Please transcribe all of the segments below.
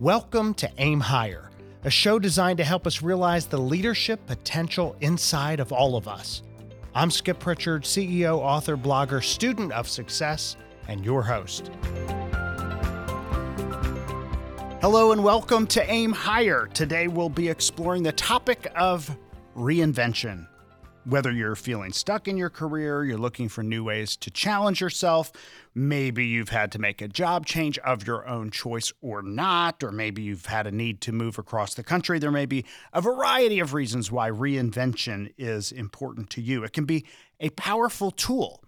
Welcome to Aim Higher, a show designed to help us realize the leadership potential inside of all of us. I'm Skip Pritchard, CEO, author, blogger, student of success, and your host. Hello and welcome to Aim Higher. Today we'll be exploring the topic of reinvention. Whether you're feeling stuck in your career, you're looking for new ways to challenge yourself, maybe you've had to make a job change of your own choice or not, or maybe you've had a need to move across the country, there may be a variety of reasons why reinvention is important to you. It can be a powerful tool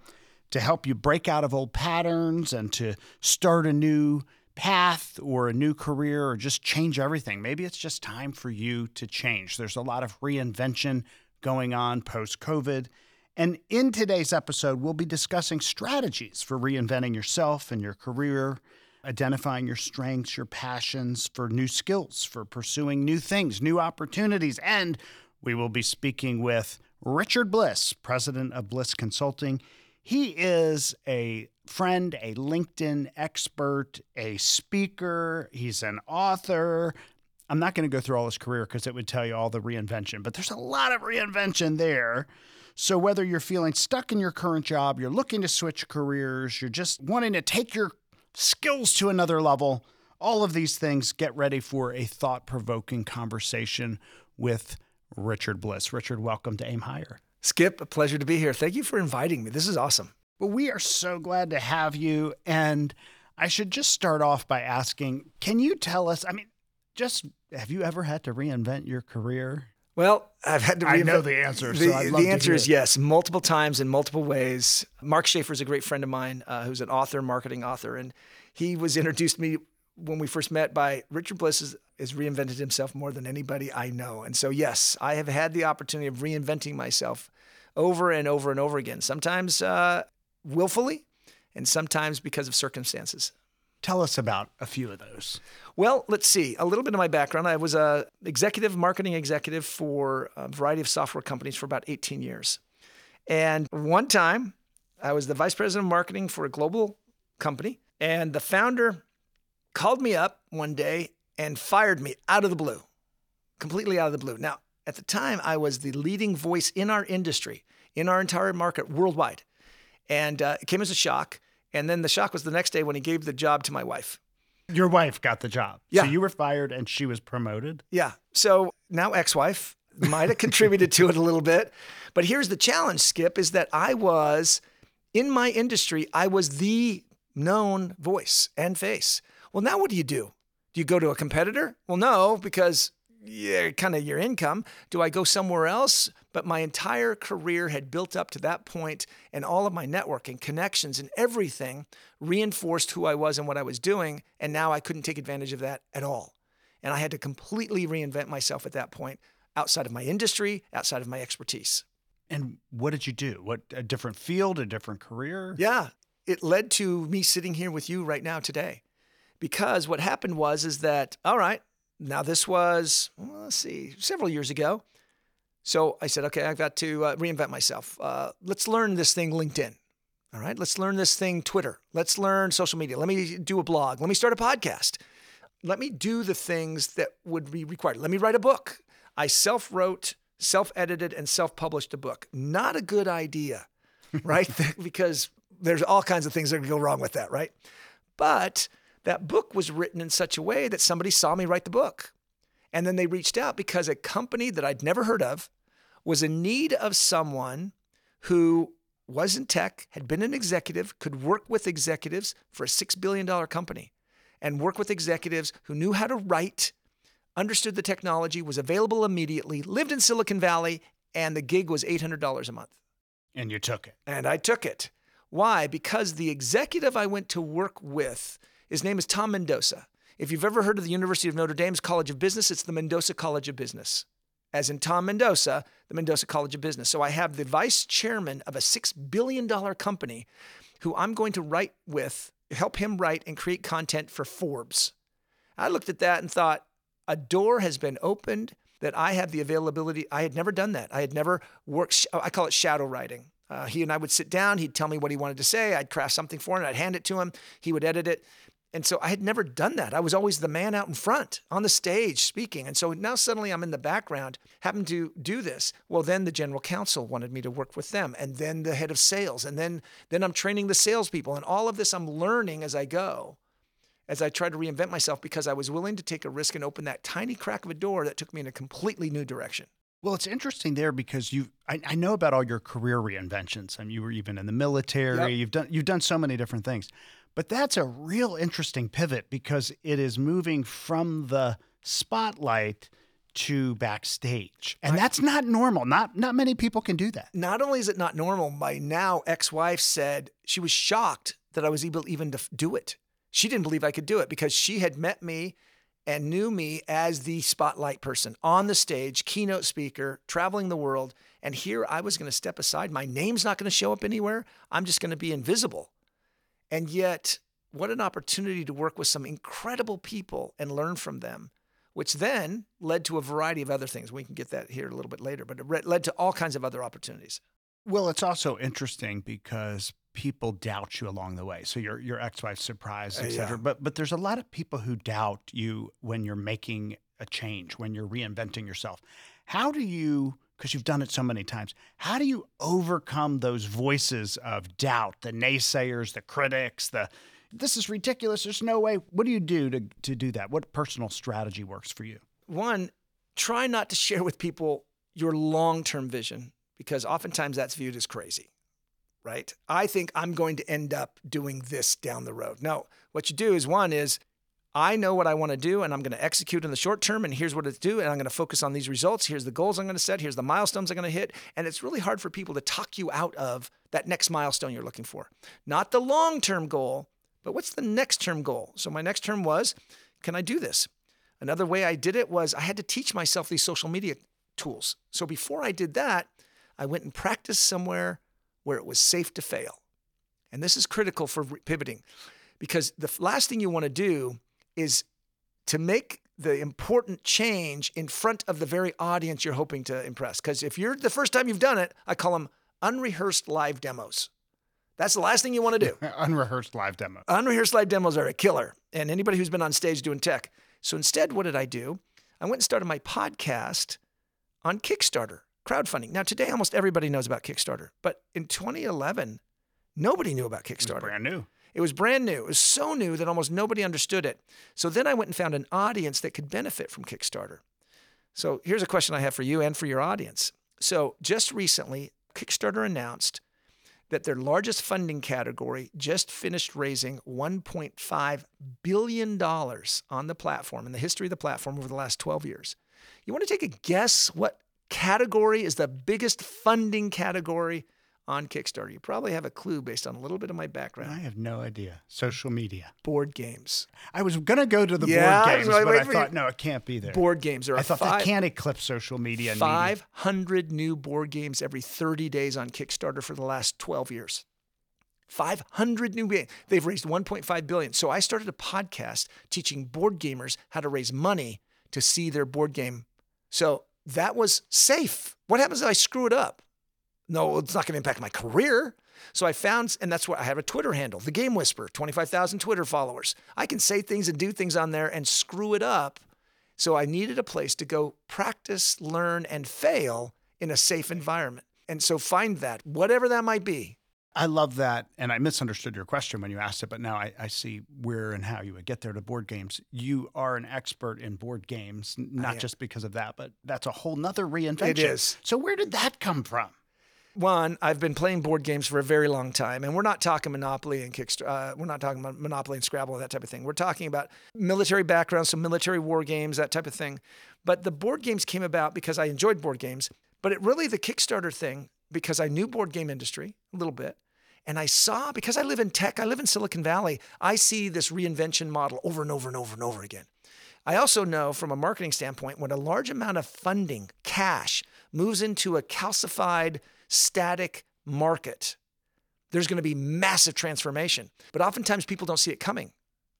to help you break out of old patterns and to start a new path or a new career or just change everything. Maybe it's just time for you to change. There's a lot of reinvention going on post-COVID. And in today's episode, we'll be discussing strategies for reinventing yourself and your career, identifying your strengths, your passions, for new skills, for pursuing new things, new opportunities. And we will be speaking with Richard Bliss, president of Bliss Consulting. He is a friend, a LinkedIn expert, a speaker. He's an author. I'm not going to go through all his career because it would tell you all the reinvention, but there's a lot of reinvention there. So whether you're feeling stuck in your current job, you're looking to switch careers, you're just wanting to take your skills to another level, all of these things, get ready for a thought-provoking conversation with Richard Bliss. Richard, welcome to Aim Higher. Skip, a pleasure to be here. Thank you for inviting me. This is awesome. Well, we are so glad to have you. And I should just start off by asking, can you tell us, have you ever had to reinvent your career? Well, I've had to reinvent. I know the answer. The answer is yes, multiple times in multiple ways. Mark Schaefer is a great friend of mine who's an author, marketing author, and he was introduced to me when we first met by Richard Bliss has reinvented himself more than anybody I know. And so, yes, I have had the opportunity of reinventing myself over and over and over again, sometimes willfully and sometimes because of circumstances. Tell us about a few of those. Well, let's see. A little bit of my background. I was a marketing executive for a variety of software companies for about 18 years. And one time, I was the vice president of marketing for a global company. And the founder called me up one day and fired me out of the blue, completely out of the blue. Now, at the time, I was the leading voice in our industry, in our entire market worldwide. And it came as a shock. And then the shock was the next day when he gave the job to my wife. Your wife got the job. Yeah. So you were fired and she was promoted? Yeah. So now ex-wife might have contributed to it a little bit. But here's the challenge, Skip, is that I was, in my industry, I was the known voice and face. Well, now what do you do? Do you go to a competitor? Well, no, because kind of your income. Do I go somewhere else? But my entire career had built up to that point, and all of my networking, connections, and everything reinforced who I was and what I was doing. And now I couldn't take advantage of that at all. And I had to completely reinvent myself at that point, outside of my industry, outside of my expertise. And what did you do? What, a different field, a different career? Yeah. It led to me sitting here with you right now today, because what happened was that, all right, now this was, several years ago. So I said, okay, I've got to reinvent myself. Let's learn this thing, LinkedIn. All right, let's learn this thing, Twitter. Let's learn social media. Let me do a blog. Let me start a podcast. Let me do the things that would be required. Let me write a book. I self-wrote, self-edited, and self-published a book. Not a good idea, right? Because there's all kinds of things that go wrong with that, right? But that book was written in such a way that somebody saw me write the book. And then they reached out because a company that I'd never heard of was in need of someone who was in tech, had been an executive, could work with executives for a $6 billion company and work with executives who knew how to write, understood the technology, was available immediately, lived in Silicon Valley, and the gig was $800 a month. And you took it. And I took it. Why? Because the executive I went to work with, his name is Tom Mendoza. If you've ever heard of the University of Notre Dame's College of Business, it's the Mendoza College of Business. As in Tom Mendoza, the Mendoza College of Business. So I have the vice chairman of a $6 billion company who I'm going to write with, help him write and create content for Forbes. I looked at that and thought, a door has been opened that I have the availability. I had never done that. I had never worked, I call it shadow writing. He and I would sit down. He'd tell me what he wanted to say. I'd craft something for him. I'd hand it to him. He would edit it. And so I had never done that. I was always the man out in front on the stage speaking. And so now suddenly I'm in the background, happened to do this. Well, then the general counsel wanted me to work with them, and then the head of sales. And then I'm training the salespeople, and all of this I'm learning as I go, as I try to reinvent myself, because I was willing to take a risk and open that tiny crack of a door that took me in a completely new direction. Well, it's interesting there because I know about all your career reinventions. I mean, you were even in the military. Yep. You've done so many different things. But that's a real interesting pivot because it is moving from the spotlight to backstage. And that's not normal. Not many people can do that. Not only is it not normal, my now ex-wife said she was shocked that I was able even to do it. She didn't believe I could do it because she had met me and knew me as the spotlight person on the stage, keynote speaker, traveling the world. And here I was going to step aside. My name's not going to show up anywhere. I'm just going to be invisible. And yet, what an opportunity to work with some incredible people and learn from them, which then led to a variety of other things. We can get that here a little bit later, but it led to all kinds of other opportunities. Well, it's also interesting because people doubt you along the way. So your ex-wife's surprised, et cetera. Yeah. But there's a lot of people who doubt you when you're making a change, when you're reinventing yourself. How do you, because you've done it so many times, how do you overcome those voices of doubt, the naysayers, the critics, this is ridiculous, there's no way. What do you do to do that? What personal strategy works for you? One, try not to share with people your long-term vision, because oftentimes that's viewed as crazy. Right? I think I'm going to end up doing this down the road. No, what you do is one is I know what I want to do and I'm going to execute in the short term, and here's what it's do, and I'm going to focus on these results. Here's the goals I'm going to set. Here's the milestones I'm going to hit. And it's really hard for people to talk you out of that next milestone you're looking for. Not the long-term goal, but what's the next term goal? So my next term was, can I do this? Another way I did it was I had to teach myself these social media tools. So before I did that, I went and practiced somewhere where it was safe to fail. And this is critical for pivoting, because the last thing you want to do is to make the important change in front of the very audience you're hoping to impress. Because if you're the first time you've done it, I call them unrehearsed live demos. That's the last thing you want to do. Unrehearsed live demos. Unrehearsed live demos are a killer. And anybody who's been on stage doing tech. So instead, what did I do? I went and started my podcast on Kickstarter. Crowdfunding. Now, today, almost everybody knows about Kickstarter. But in 2011, nobody knew about Kickstarter. It was brand new. It was brand new. It was so new that almost nobody understood it. So then I went and found an audience that could benefit from Kickstarter. So here's a question I have for you and for your audience. So just recently, Kickstarter announced that their largest funding category just finished raising $1.5 billion on the platform, in the history of the platform over the last 12 years. You want to take a guess what category is the biggest funding category on Kickstarter? You probably have a clue based on a little bit of my background. I have no idea. Social media. Board games. I was going to go to the board games, but I thought, no, it can't be there. Board games. I thought they can't eclipse social media. 500 new board games every 30 days on Kickstarter for the last 12 years. 500 new games. They've raised $1.5 billion. So I started a podcast teaching board gamers how to raise money to see their board game. So that was safe. What happens if I screw it up? No, it's not going to impact my career. So I found, and that's why I have a Twitter handle, The Game Whisperer, 25,000 Twitter followers. I can say things and do things on there and screw it up. So I needed a place to go practice, learn, and fail in a safe environment. And so find that, whatever that might be. I love that. And I misunderstood your question when you asked it, but now I see where and how you would get there to board games. You are an expert in board games, not just because of that, but that's a whole nother reinvention. It is. So where did that come from? One, I've been playing board games for a very long time, and we're not talking Monopoly and Kickstarter. We're not talking about Monopoly and Scrabble, that type of thing. We're talking about military backgrounds, so military war games, that type of thing. But the board games came about because I enjoyed board games, but it really, the Kickstarter thing, because I knew board game industry a little bit. And I saw, because I live in tech, I live in Silicon Valley, I see this reinvention model over and over and over and over again. I also know from a marketing standpoint, when a large amount of funding, cash, moves into a calcified, static market, there's going to be massive transformation. But oftentimes people don't see it coming.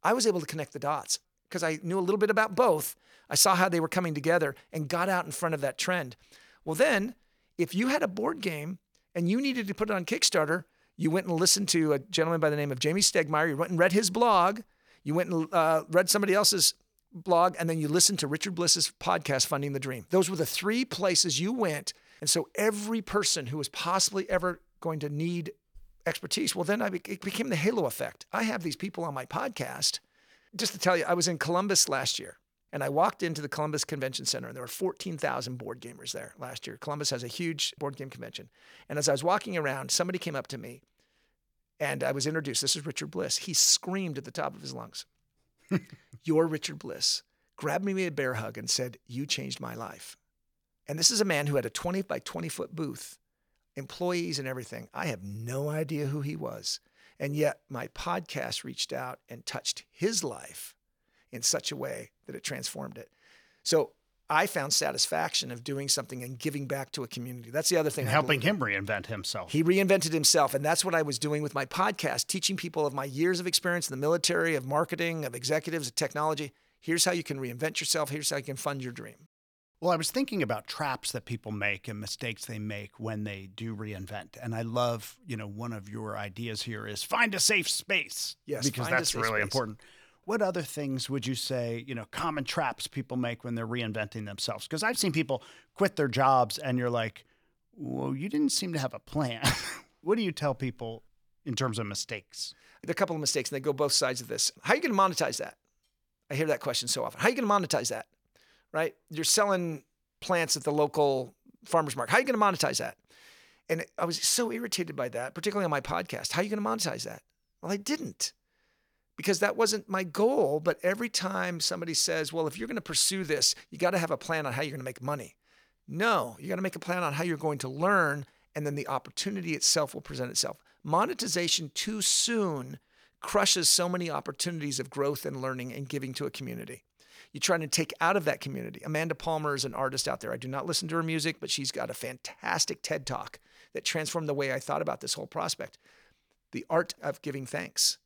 I was able to connect the dots because I knew a little bit about both. I saw how they were coming together and got out in front of that trend. Well, then, if you had a board game and you needed to put it on Kickstarter, you went and listened to a gentleman by the name of Jamie Stegmaier. You went and read his blog. You went and read somebody else's blog, and then you listened to Richard Bliss's podcast, Funding the Dream. Those were the three places you went. And so every person who was possibly ever going to need expertise, well, then it became the halo effect. I have these people on my podcast. Just to tell you, I was in Columbus last year, and I walked into the Columbus Convention Center, and there were 14,000 board gamers there last year. Columbus has a huge board game convention. And as I was walking around, somebody came up to me, and I was introduced. This is Richard Bliss. He screamed at the top of his lungs, "You're Richard Bliss." Grabbed me a bear hug and said, "You changed my life." And this is a man who had a 20 by 20 foot booth, employees and everything. I have no idea who he was. And yet my podcast reached out and touched his life in such a way that it transformed it. So I found satisfaction of doing something and giving back to a community. That's the other thing. And helping him reinvent himself. He reinvented himself. And that's what I was doing with my podcast, teaching people of my years of experience in the military, of marketing, of executives, of technology. Here's how you can reinvent yourself. Here's how you can fund your dream. Well, I was thinking about traps that people make and mistakes they make when they do reinvent. And I love, one of your ideas here is find a safe space. Yes, because that's really important. What other things would you say, common traps people make when they're reinventing themselves? Because I've seen people quit their jobs and you're like, well, you didn't seem to have a plan. What do you tell people in terms of mistakes? There are a couple of mistakes, and they go both sides of this. How are you going to monetize that? I hear that question so often. How are you going to monetize that? Right? You're selling plants at the local farmer's market. How are you going to monetize that? And I was so irritated by that, particularly on my podcast. How are you going to monetize that? Well, I didn't, because that wasn't my goal. But every time somebody says, well, if you're going to pursue this, you got to have a plan on how you're going to make money. No, you got to make a plan on how you're going to learn. And then the opportunity itself will present itself. Monetization too soon crushes so many opportunities of growth and learning and giving to a community. You're trying to take out of that community. Amanda Palmer is an artist out there. I do not listen to her music, but she's got a fantastic TED Talk that transformed the way I thought about this whole prospect, the art of giving thanks.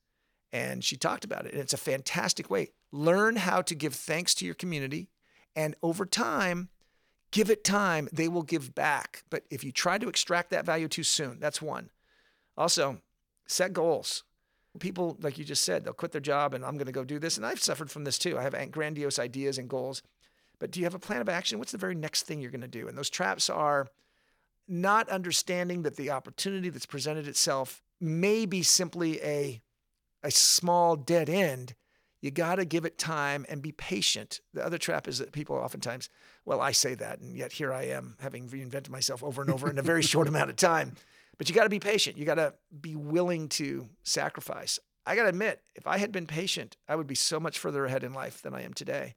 And she talked about it. And it's a fantastic way. Learn how to give thanks to your community. And over time, give it time. They will give back. But if you try to extract that value too soon, that's one. Also, set goals. People, like you just said, they'll quit their job and I'm going to go do this. And I've suffered from this too. I have grandiose ideas and goals. But do you have a plan of action? What's the very next thing you're going to do? And those traps are not understanding that the opportunity that's presented itself may be simply a small dead end. You got to give it time and be patient. The other trap is that people oftentimes, well, I say that, and yet here I am having reinvented myself over and over in a very short amount of time. But you got to be patient. You got to be willing to sacrifice. I got to admit, if I had been patient, I would be so much further ahead in life than I am today.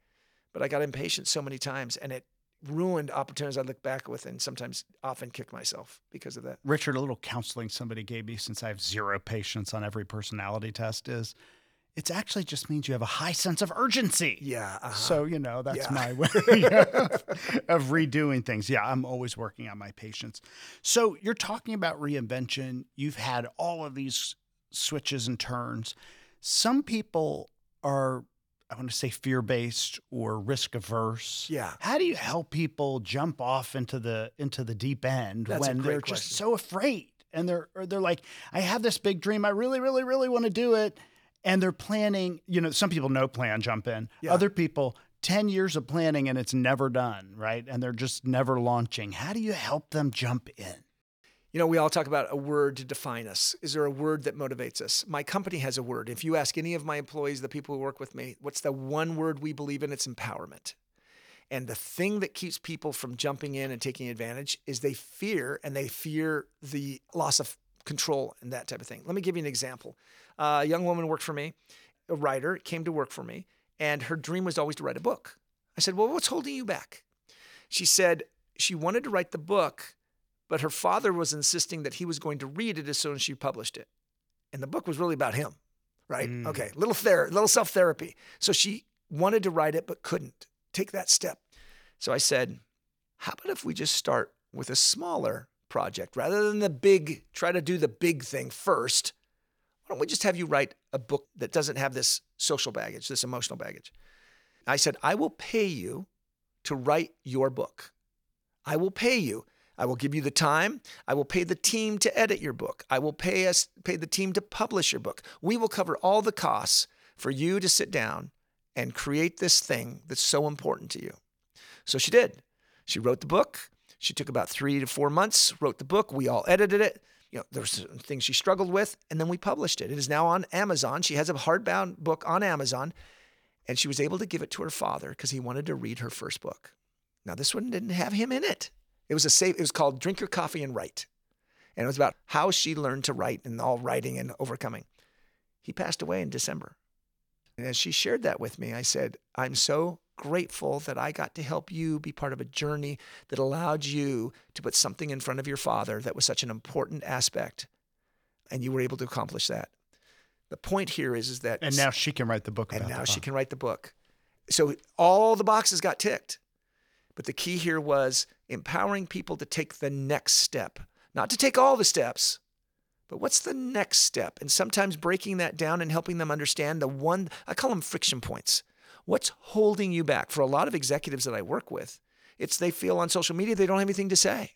But I got impatient so many times, and it ruined opportunities I look back with and sometimes often kick myself because of that. Richard, a little counseling somebody gave me, since I have zero patience on every personality test, is it actually just means you have a high sense of urgency. Yeah. Uh-huh. So, that's my way of redoing things. Yeah, I'm always working on my patience. So you're talking about reinvention. You've had all of these switches and turns. Some people are, I want to say, fear-based or risk-averse. Yeah. How do you help people jump off into the deep end when they're just so afraid? And they're like, I have this big dream. I really, really, really want to do it. And they're planning, some people no plan jump in. Yeah. Other people, 10 years of planning and it's never done, right? And they're just never launching. How do you help them jump in? We all talk about a word to define us. Is there a word that motivates us? My company has a word. If you ask any of my employees, the people who work with me, what's the one word we believe in? It's empowerment. And the thing that keeps people from jumping in and taking advantage is they fear the loss of control and that type of thing. Let me give you an example. A young woman worked for me, a writer, came to work for me, and her dream was always to write a book. I said, well, what's holding you back? She said she wanted to write the book, but her father was insisting that he was going to read it as soon as she published it. And the book was really about him, right? Mm. Okay, little self-therapy. So she wanted to write it, but couldn't take that step. So I said, how about if we just start with a smaller project rather than try to do the big thing first? Why don't we just have you write a book that doesn't have this social baggage, this emotional baggage? I said, I will pay you to write your book. I will pay you. I will give you the time. I will pay the team to edit your book. I will pay the team to publish your book. We will cover all the costs for you to sit down and create this thing that's so important to you. So she did. She wrote the book. She took about 3 to 4 months, wrote the book. We all edited it. You know, there's some things she struggled with, and then we published it. It is now on Amazon. She has a hardbound book on Amazon, and she was able to give it to her father because he wanted to read her first book. Now, this one didn't have him in it. It was called Drink Your Coffee and Write. And it was about how she learned to write and all writing and overcoming. He passed away in December. And as she shared that with me, I said, I'm so grateful that I got to help you be part of a journey that allowed you to put something in front of your father that was such an important aspect. And you were able to accomplish that. The point here is that... And now she can write the book. And now she can write the book. So all the boxes got ticked. But the key here was empowering people to take the next step. Not to take all the steps, but what's the next step? And sometimes breaking that down and helping them understand the one, I call them friction points. What's holding you back? For a lot of executives that I work with, it's they feel on social media they don't have anything to say.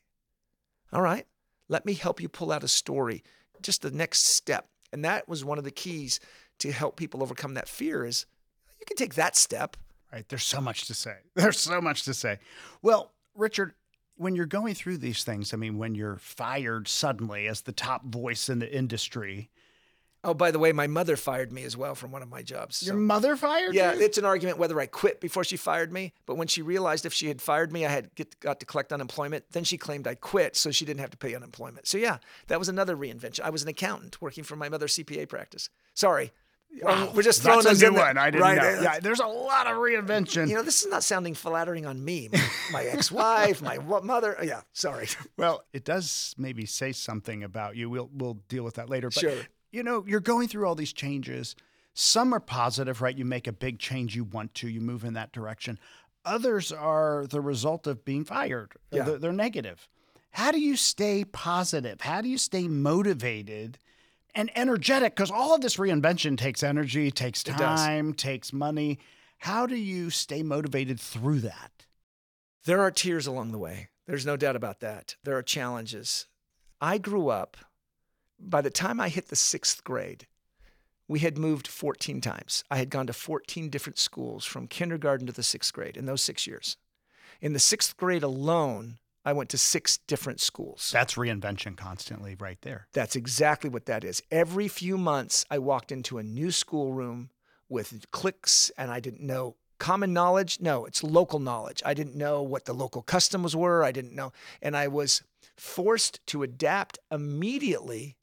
All right, let me help you pull out a story, just the next step. And that was one of the keys to help people overcome that fear is you can take that step. Right, there's so much to say. There's so much to say. Well, Richard, when you're going through these things, I mean, when you're fired suddenly as the top voice in the industry. Oh, by the way, my mother fired me as well from one of my jobs. So. Your mother fired you? Yeah, it's an argument whether I quit before she fired me. But when she realized if she had fired me, I had got to collect unemployment. Then she claimed I quit, so she didn't have to pay unemployment. So yeah, that was another reinvention. I was an accountant working for my mother's CPA practice. Sorry. Wow. We're just throwing those in there. That's a new one. I didn't know. Yeah, there's a lot of reinvention. You know, this is not sounding flattering on me, my ex-wife, my mother. Yeah, sorry. Well, it does maybe say something about you. We'll deal with that later. But, sure. You know, you're going through all these changes. Some are positive, right? You make a big change you want to. You move in that direction. Others are the result of being fired. Yeah. They're negative. How do you stay positive? How do you stay motivated and energetic, because all of this reinvention takes energy, takes time, takes money. How do you stay motivated through that? There are tears along the way. There's no doubt about that. There are challenges. I grew up, by the time I hit the 6th grade, we had moved 14 times. I had gone to 14 different schools from kindergarten to the 6th grade in those 6 years. In the 6th grade alone, I went to 6 different schools. That's reinvention constantly right there. That's exactly what that is. Every few months, I walked into a new schoolroom with cliques, and I didn't know common knowledge. No, it's local knowledge. I didn't know what the local customs were. I didn't know. And I was forced to adapt immediately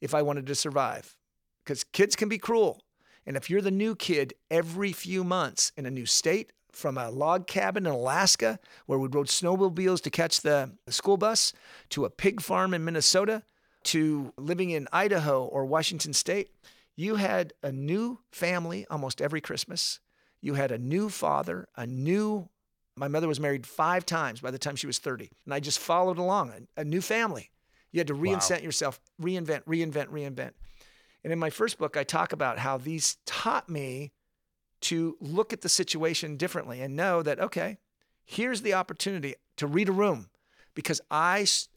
if I wanted to survive, because kids can be cruel. And if you're the new kid every few months in a new state, from a log cabin in Alaska where we rode snowmobiles to catch the school bus, to a pig farm in Minnesota, to living in Idaho or Washington State, you had a new family almost every Christmas. You had a new father, my mother was married 5 times by the time she was 30. And I just followed along, a new family. You had to reinvent yourself, reinvent. And in my first book, I talk about how these taught me to look at the situation differently and know that, okay, here's the opportunity to read a room, because I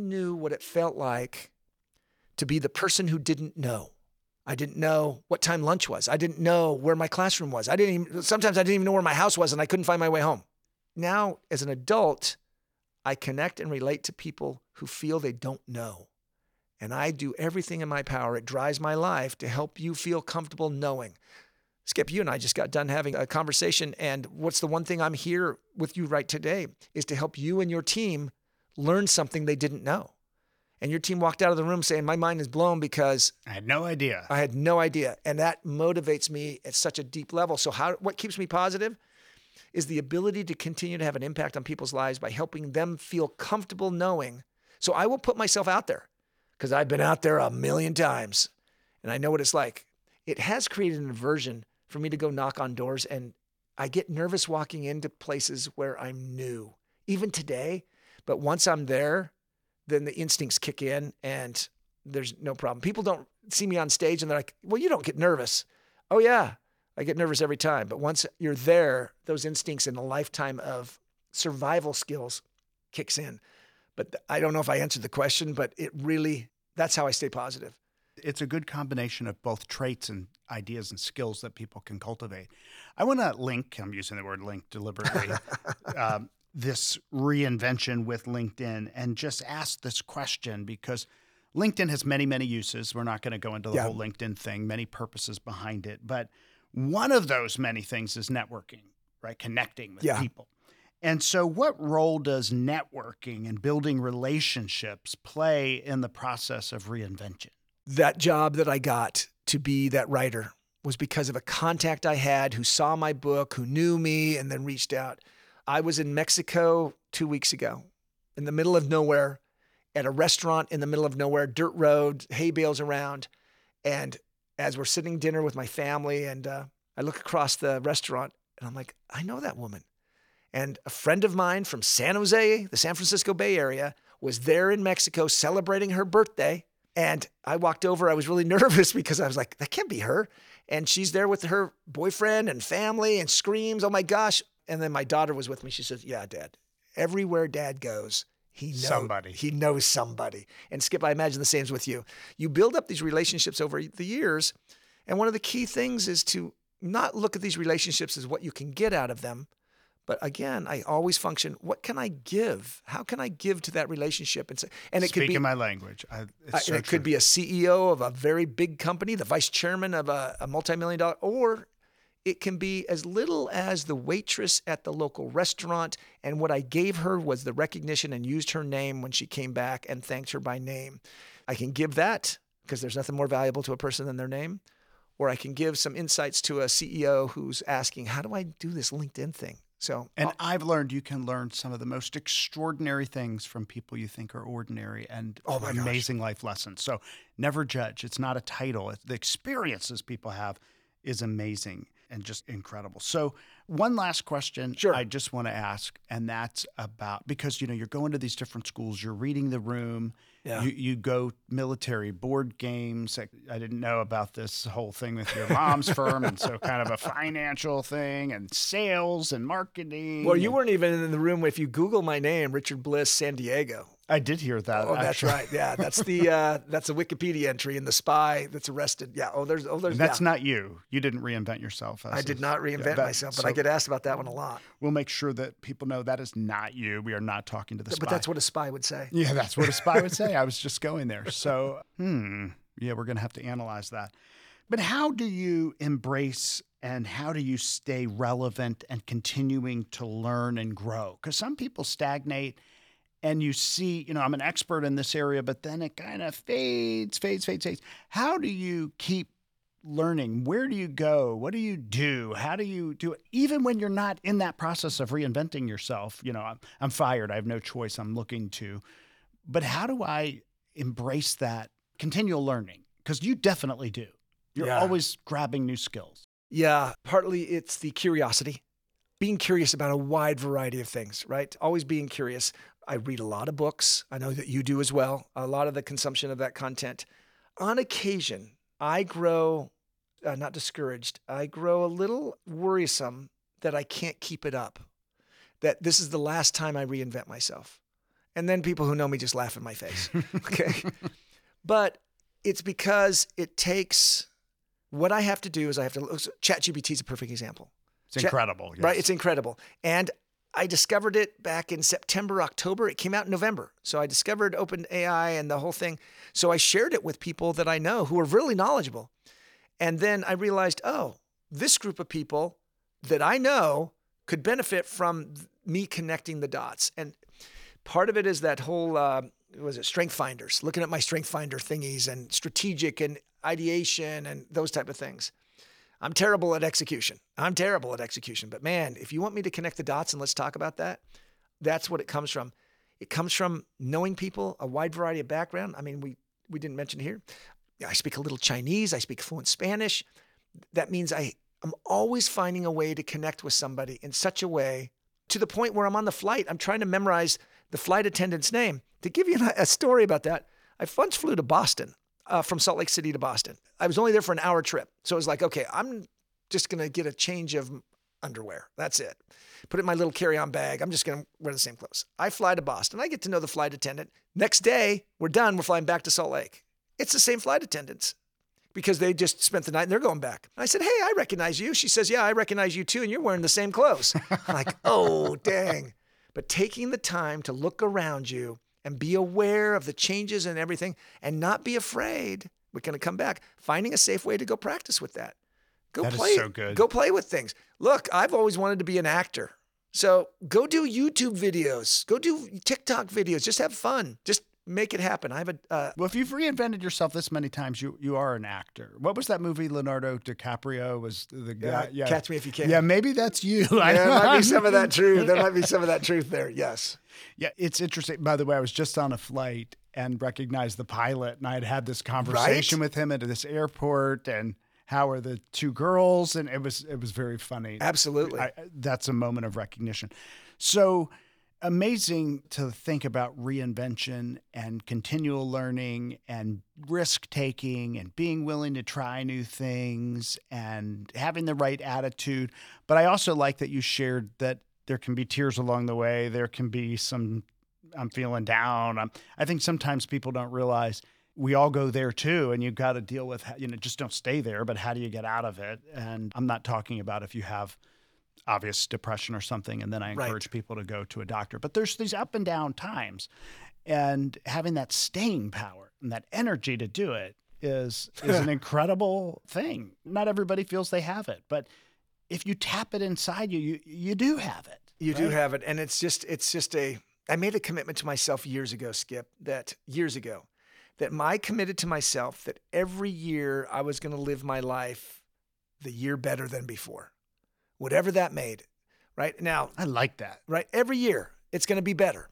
knew what it felt like to be the person who didn't know. I didn't know what time lunch was. I didn't know where my classroom was. Sometimes I didn't even know where my house was, and I couldn't find my way home. Now, as an adult, I connect and relate to people who feel they don't know. And I do everything in my power. It drives my life to help you feel comfortable knowing. Skip, you and I just got done having a conversation, and what's the one thing I'm here with you right today is to help you and your team learn something they didn't know. And your team walked out of the room saying, my mind is blown because I had no idea. And that motivates me at such a deep level. So what keeps me positive is the ability to continue to have an impact on people's lives by helping them feel comfortable knowing. So I will put myself out there because I've been out there a million times and I know what it's like. It has created an aversion for me to go knock on doors, and I get nervous walking into places where I'm new, even today. But once I'm there, then the instincts kick in and there's no problem. People don't see me on stage and they're like, well, you don't get nervous. Oh yeah, I get nervous every time. But once you're there, those instincts and a lifetime of survival skills kicks in. But I don't know if I answered the question, but that's how I stay positive. It's a good combination of both traits and ideas and skills that people can cultivate. I want to link, I'm using the word link deliberately, this reinvention with LinkedIn and just ask this question because LinkedIn has many, many uses. We're not going to go into the whole LinkedIn thing, many purposes behind it. But one of those many things is networking, right? Connecting with people. And so what role does networking and building relationships play in the process of reinvention? That job that I got to be that writer was because of a contact I had who saw my book, who knew me, and then reached out. I was in Mexico 2 weeks ago, in the middle of nowhere, at a restaurant in the middle of nowhere, dirt road, hay bales around. And as we're sitting dinner with my family, and I look across the restaurant, and I'm like, I know that woman. And a friend of mine from San Jose, the San Francisco Bay Area, was there in Mexico celebrating her birthday. And I walked over. I was really nervous because I was like, that can't be her. And she's there with her boyfriend and family and screams, oh my gosh. And then my daughter was with me. She says, yeah, Dad, everywhere Dad goes, he knows somebody. And Skip, I imagine the same is with you. You build up these relationships over the years. And one of the key things is to not look at these relationships as what you can get out of them. But again, I always function, what can I give? How can I give to that relationship? And, so, and it could be, in my language. It could be a CEO of a very big company, the vice chairman of a multi-million-dollar, or it can be as little as the waitress at the local restaurant. And what I gave her was the recognition and used her name when she came back and thanked her by name. I can give that because there's nothing more valuable to a person than their name. Or I can give some insights to a CEO who's asking, how do I do this LinkedIn thing? And I've learned you can learn some of the most extraordinary things from people you think are ordinary and amazing life lessons. So never judge. It's not a title. The experiences people have is amazing and just incredible. So one last question I just want to ask, and that's about, because you're going to these different schools, you're reading the room, you go military board games. I didn't know about this whole thing with your mom's firm, and so kind of a financial thing and sales and marketing. Well, you weren't even in the room. If you Google my name, Richard Bliss, San Diego. I did hear that. Oh, actually. That's right. Yeah, that's a Wikipedia entry in the spy that's arrested. Yeah. That's not you. You didn't reinvent yourself. I did not reinvent myself, but I get asked about that one a lot. We'll make sure that people know that is not you. We are not talking to the spy. But that's what a spy would say. Yeah, that's what a spy would say. I was just going there. So, yeah, we're going to have to analyze that. But how do you embrace and how do you stay relevant and continuing to learn and grow? Because some people stagnate. And you see, I'm an expert in this area, but then it kind of fades. How do you keep learning? Where do you go? What do you do? How do you do it? Even when you're not in that process of reinventing yourself, I'm fired. I have no choice. I'm looking to. But how do I embrace that continual learning? Because you definitely do. You're always grabbing new skills. Yeah, partly it's the curiosity. Being curious about a wide variety of things, right? Always being curious. I read a lot of books. I know that you do as well. A lot of the consumption of that content. On occasion, I grow, not discouraged, I grow a little worrisome that I can't keep it up, that this is the last time I reinvent myself. And then people who know me just laugh in my face, okay? But it's because it takes, what I have to do is I have to, ChatGPT is a perfect example. It's incredible. Yes. Right, it's incredible. And I discovered it back in September, October. It came out in November. So I discovered OpenAI and the whole thing. So I shared it with people that I know who are really knowledgeable. And then I realized, this group of people that I know could benefit from me connecting the dots. And part of it is that whole, strength finders, looking at my strength finder thingies and strategic and ideation and those type of things. I'm terrible at execution. But man, if you want me to connect the dots and let's talk about that, that's what it comes from. It comes from knowing people, a wide variety of background. I mean, we didn't mention here. I speak a little Chinese. I speak fluent Spanish. That means I'm always finding a way to connect with somebody in such a way to the point where I'm on the flight. I'm trying to memorize the flight attendant's name. To give you a story about that, I once flew to Boston. From Salt Lake City to Boston. I was only there for an hour trip. So it was like, okay, I'm just going to get a change of underwear. That's it. Put it in my little carry-on bag. I'm just going to wear the same clothes. I fly to Boston. I get to know the flight attendant. Next day, we're done. We're flying back to Salt Lake. It's the same flight attendants because they just spent the night and they're going back. And I said, hey, I recognize you. She says, yeah, I recognize you too. And you're wearing the same clothes. I'm like, oh, dang. But taking the time to look around you and be aware of the changes and everything and not be afraid. We're going to come back. Finding a safe way to go practice with that. Go play. Is so good. Go play with things. Look, I've always wanted to be an actor. So go do YouTube videos. Go do TikTok videos. Just have fun. Just make it happen. I have a well, if you've reinvented yourself this many times, you are an actor. What was that movie? Leonardo DiCaprio was the guy. Yeah. Catch Me If You Can. Yeah, maybe that's you. Yeah, there might be some of that truth. There might be some of that truth there. Yes. Yeah, it's interesting. By the way, I was just on a flight and recognized the pilot, and I had had this conversation with him at this airport, and how are the two girls? And it was very funny. Absolutely. That's a moment of recognition. So amazing to think about reinvention and continual learning and risk taking and being willing to try new things and having the right attitude. But I also like that you shared that there can be tears along the way. There can be some, I'm feeling down. I think sometimes people don't realize we all go there too, and you've got to deal with, just don't stay there, but how do you get out of it? And I'm not talking about if you have obvious depression or something, and then I encourage people to go to a doctor. But there's these up and down times, and having that staying power and that energy to do it is an incredible thing. Not everybody feels they have it, but if you tap it inside you, you do have it. You do have it, and I made a commitment to myself years ago, Skip, I committed to myself that every year I was going to live my life the year better than before, whatever that made. Right now, I like that. Right, every year it's going to be better.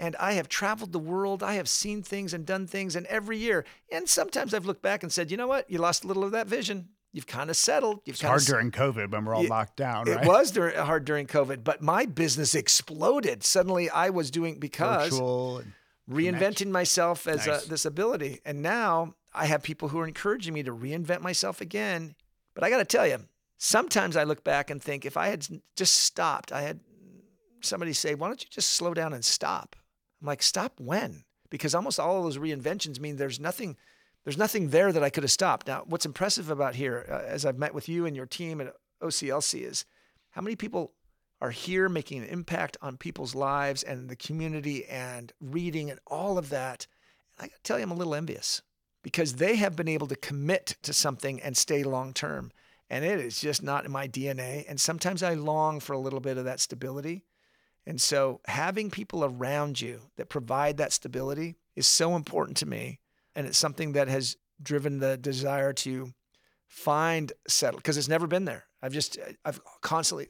And I have traveled the world. I have seen things and done things, and every year, and sometimes I've looked back and said, you know what? You lost a little of that vision. You've kind of settled. It's hard during COVID when we're all locked down, right? It was hard during COVID, but my business exploded. Suddenly I was doing, because reinventing myself as this ability. And now I have people who are encouraging me to reinvent myself again. But I got to tell you, sometimes I look back and think, if I had just stopped, I had somebody say, why don't you just slow down and stop? I'm like, stop when? Because almost all of those reinventions mean there's nothing there that I could have stopped. Now, what's impressive about here, as I've met with you and your team at OCLC, is how many people are here making an impact on people's lives and the community and reading and all of that. And I got to tell you, I'm a little envious because they have been able to commit to something and stay long-term. And it is just not in my DNA. And sometimes I long for a little bit of that stability. And so having people around you that provide that stability is so important to me. And it's something that has driven the desire to find settle, because it's never been there. I've constantly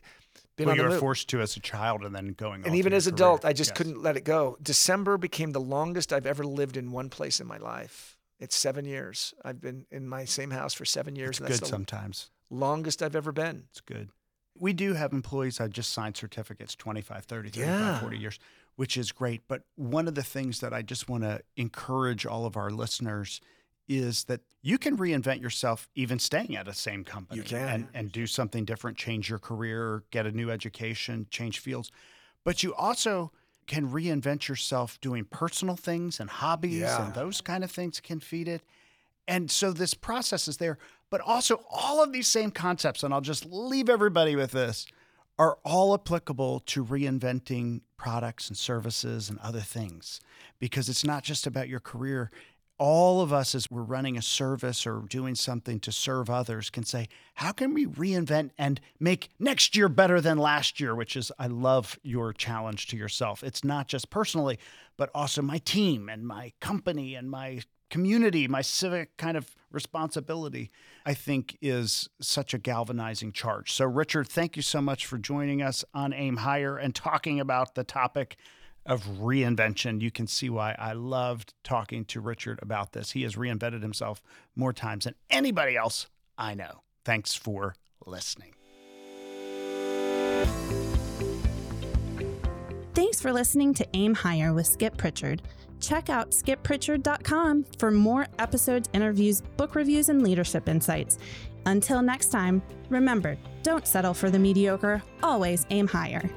been on the move. You were forced to as a child and then going on. And even as an adult, I just couldn't let it go. December became the longest I've ever lived in one place in my life. It's 7 years. I've been in my same house for 7 years. It's good sometimes. Longest I've ever been. It's good. We do have employees that just signed certificates, 25, 30, 35, 40 years, which is great. But one of the things that I just want to encourage all of our listeners is that you can reinvent yourself even staying at the same company. You can. And do something different, change your career, get a new education, change fields. But you also can reinvent yourself doing personal things and hobbies, and those kind of things can feed it. And so this process is there, but also all of these same concepts, and I'll just leave everybody with this, are all applicable to reinventing products and services and other things, because it's not just about your career. All of us, as we're running a service or doing something to serve others, can say, how can we reinvent and make next year better than last year? Which is, I love your challenge to yourself. It's not just personally, but also my team and my company and my community, my civic kind of responsibility, I think is such a galvanizing charge. So Richard, thank you so much for joining us on Aim Higher and talking about the topic of reinvention. You can see why I loved talking to Richard about this. He has reinvented himself more times than anybody else I know. Thanks for listening. Thanks for listening to Aim Higher with Skip Pritchard. Check out skippritchard.com for more episodes, interviews, book reviews, and leadership insights. Until next time, remember, don't settle for the mediocre, always aim higher.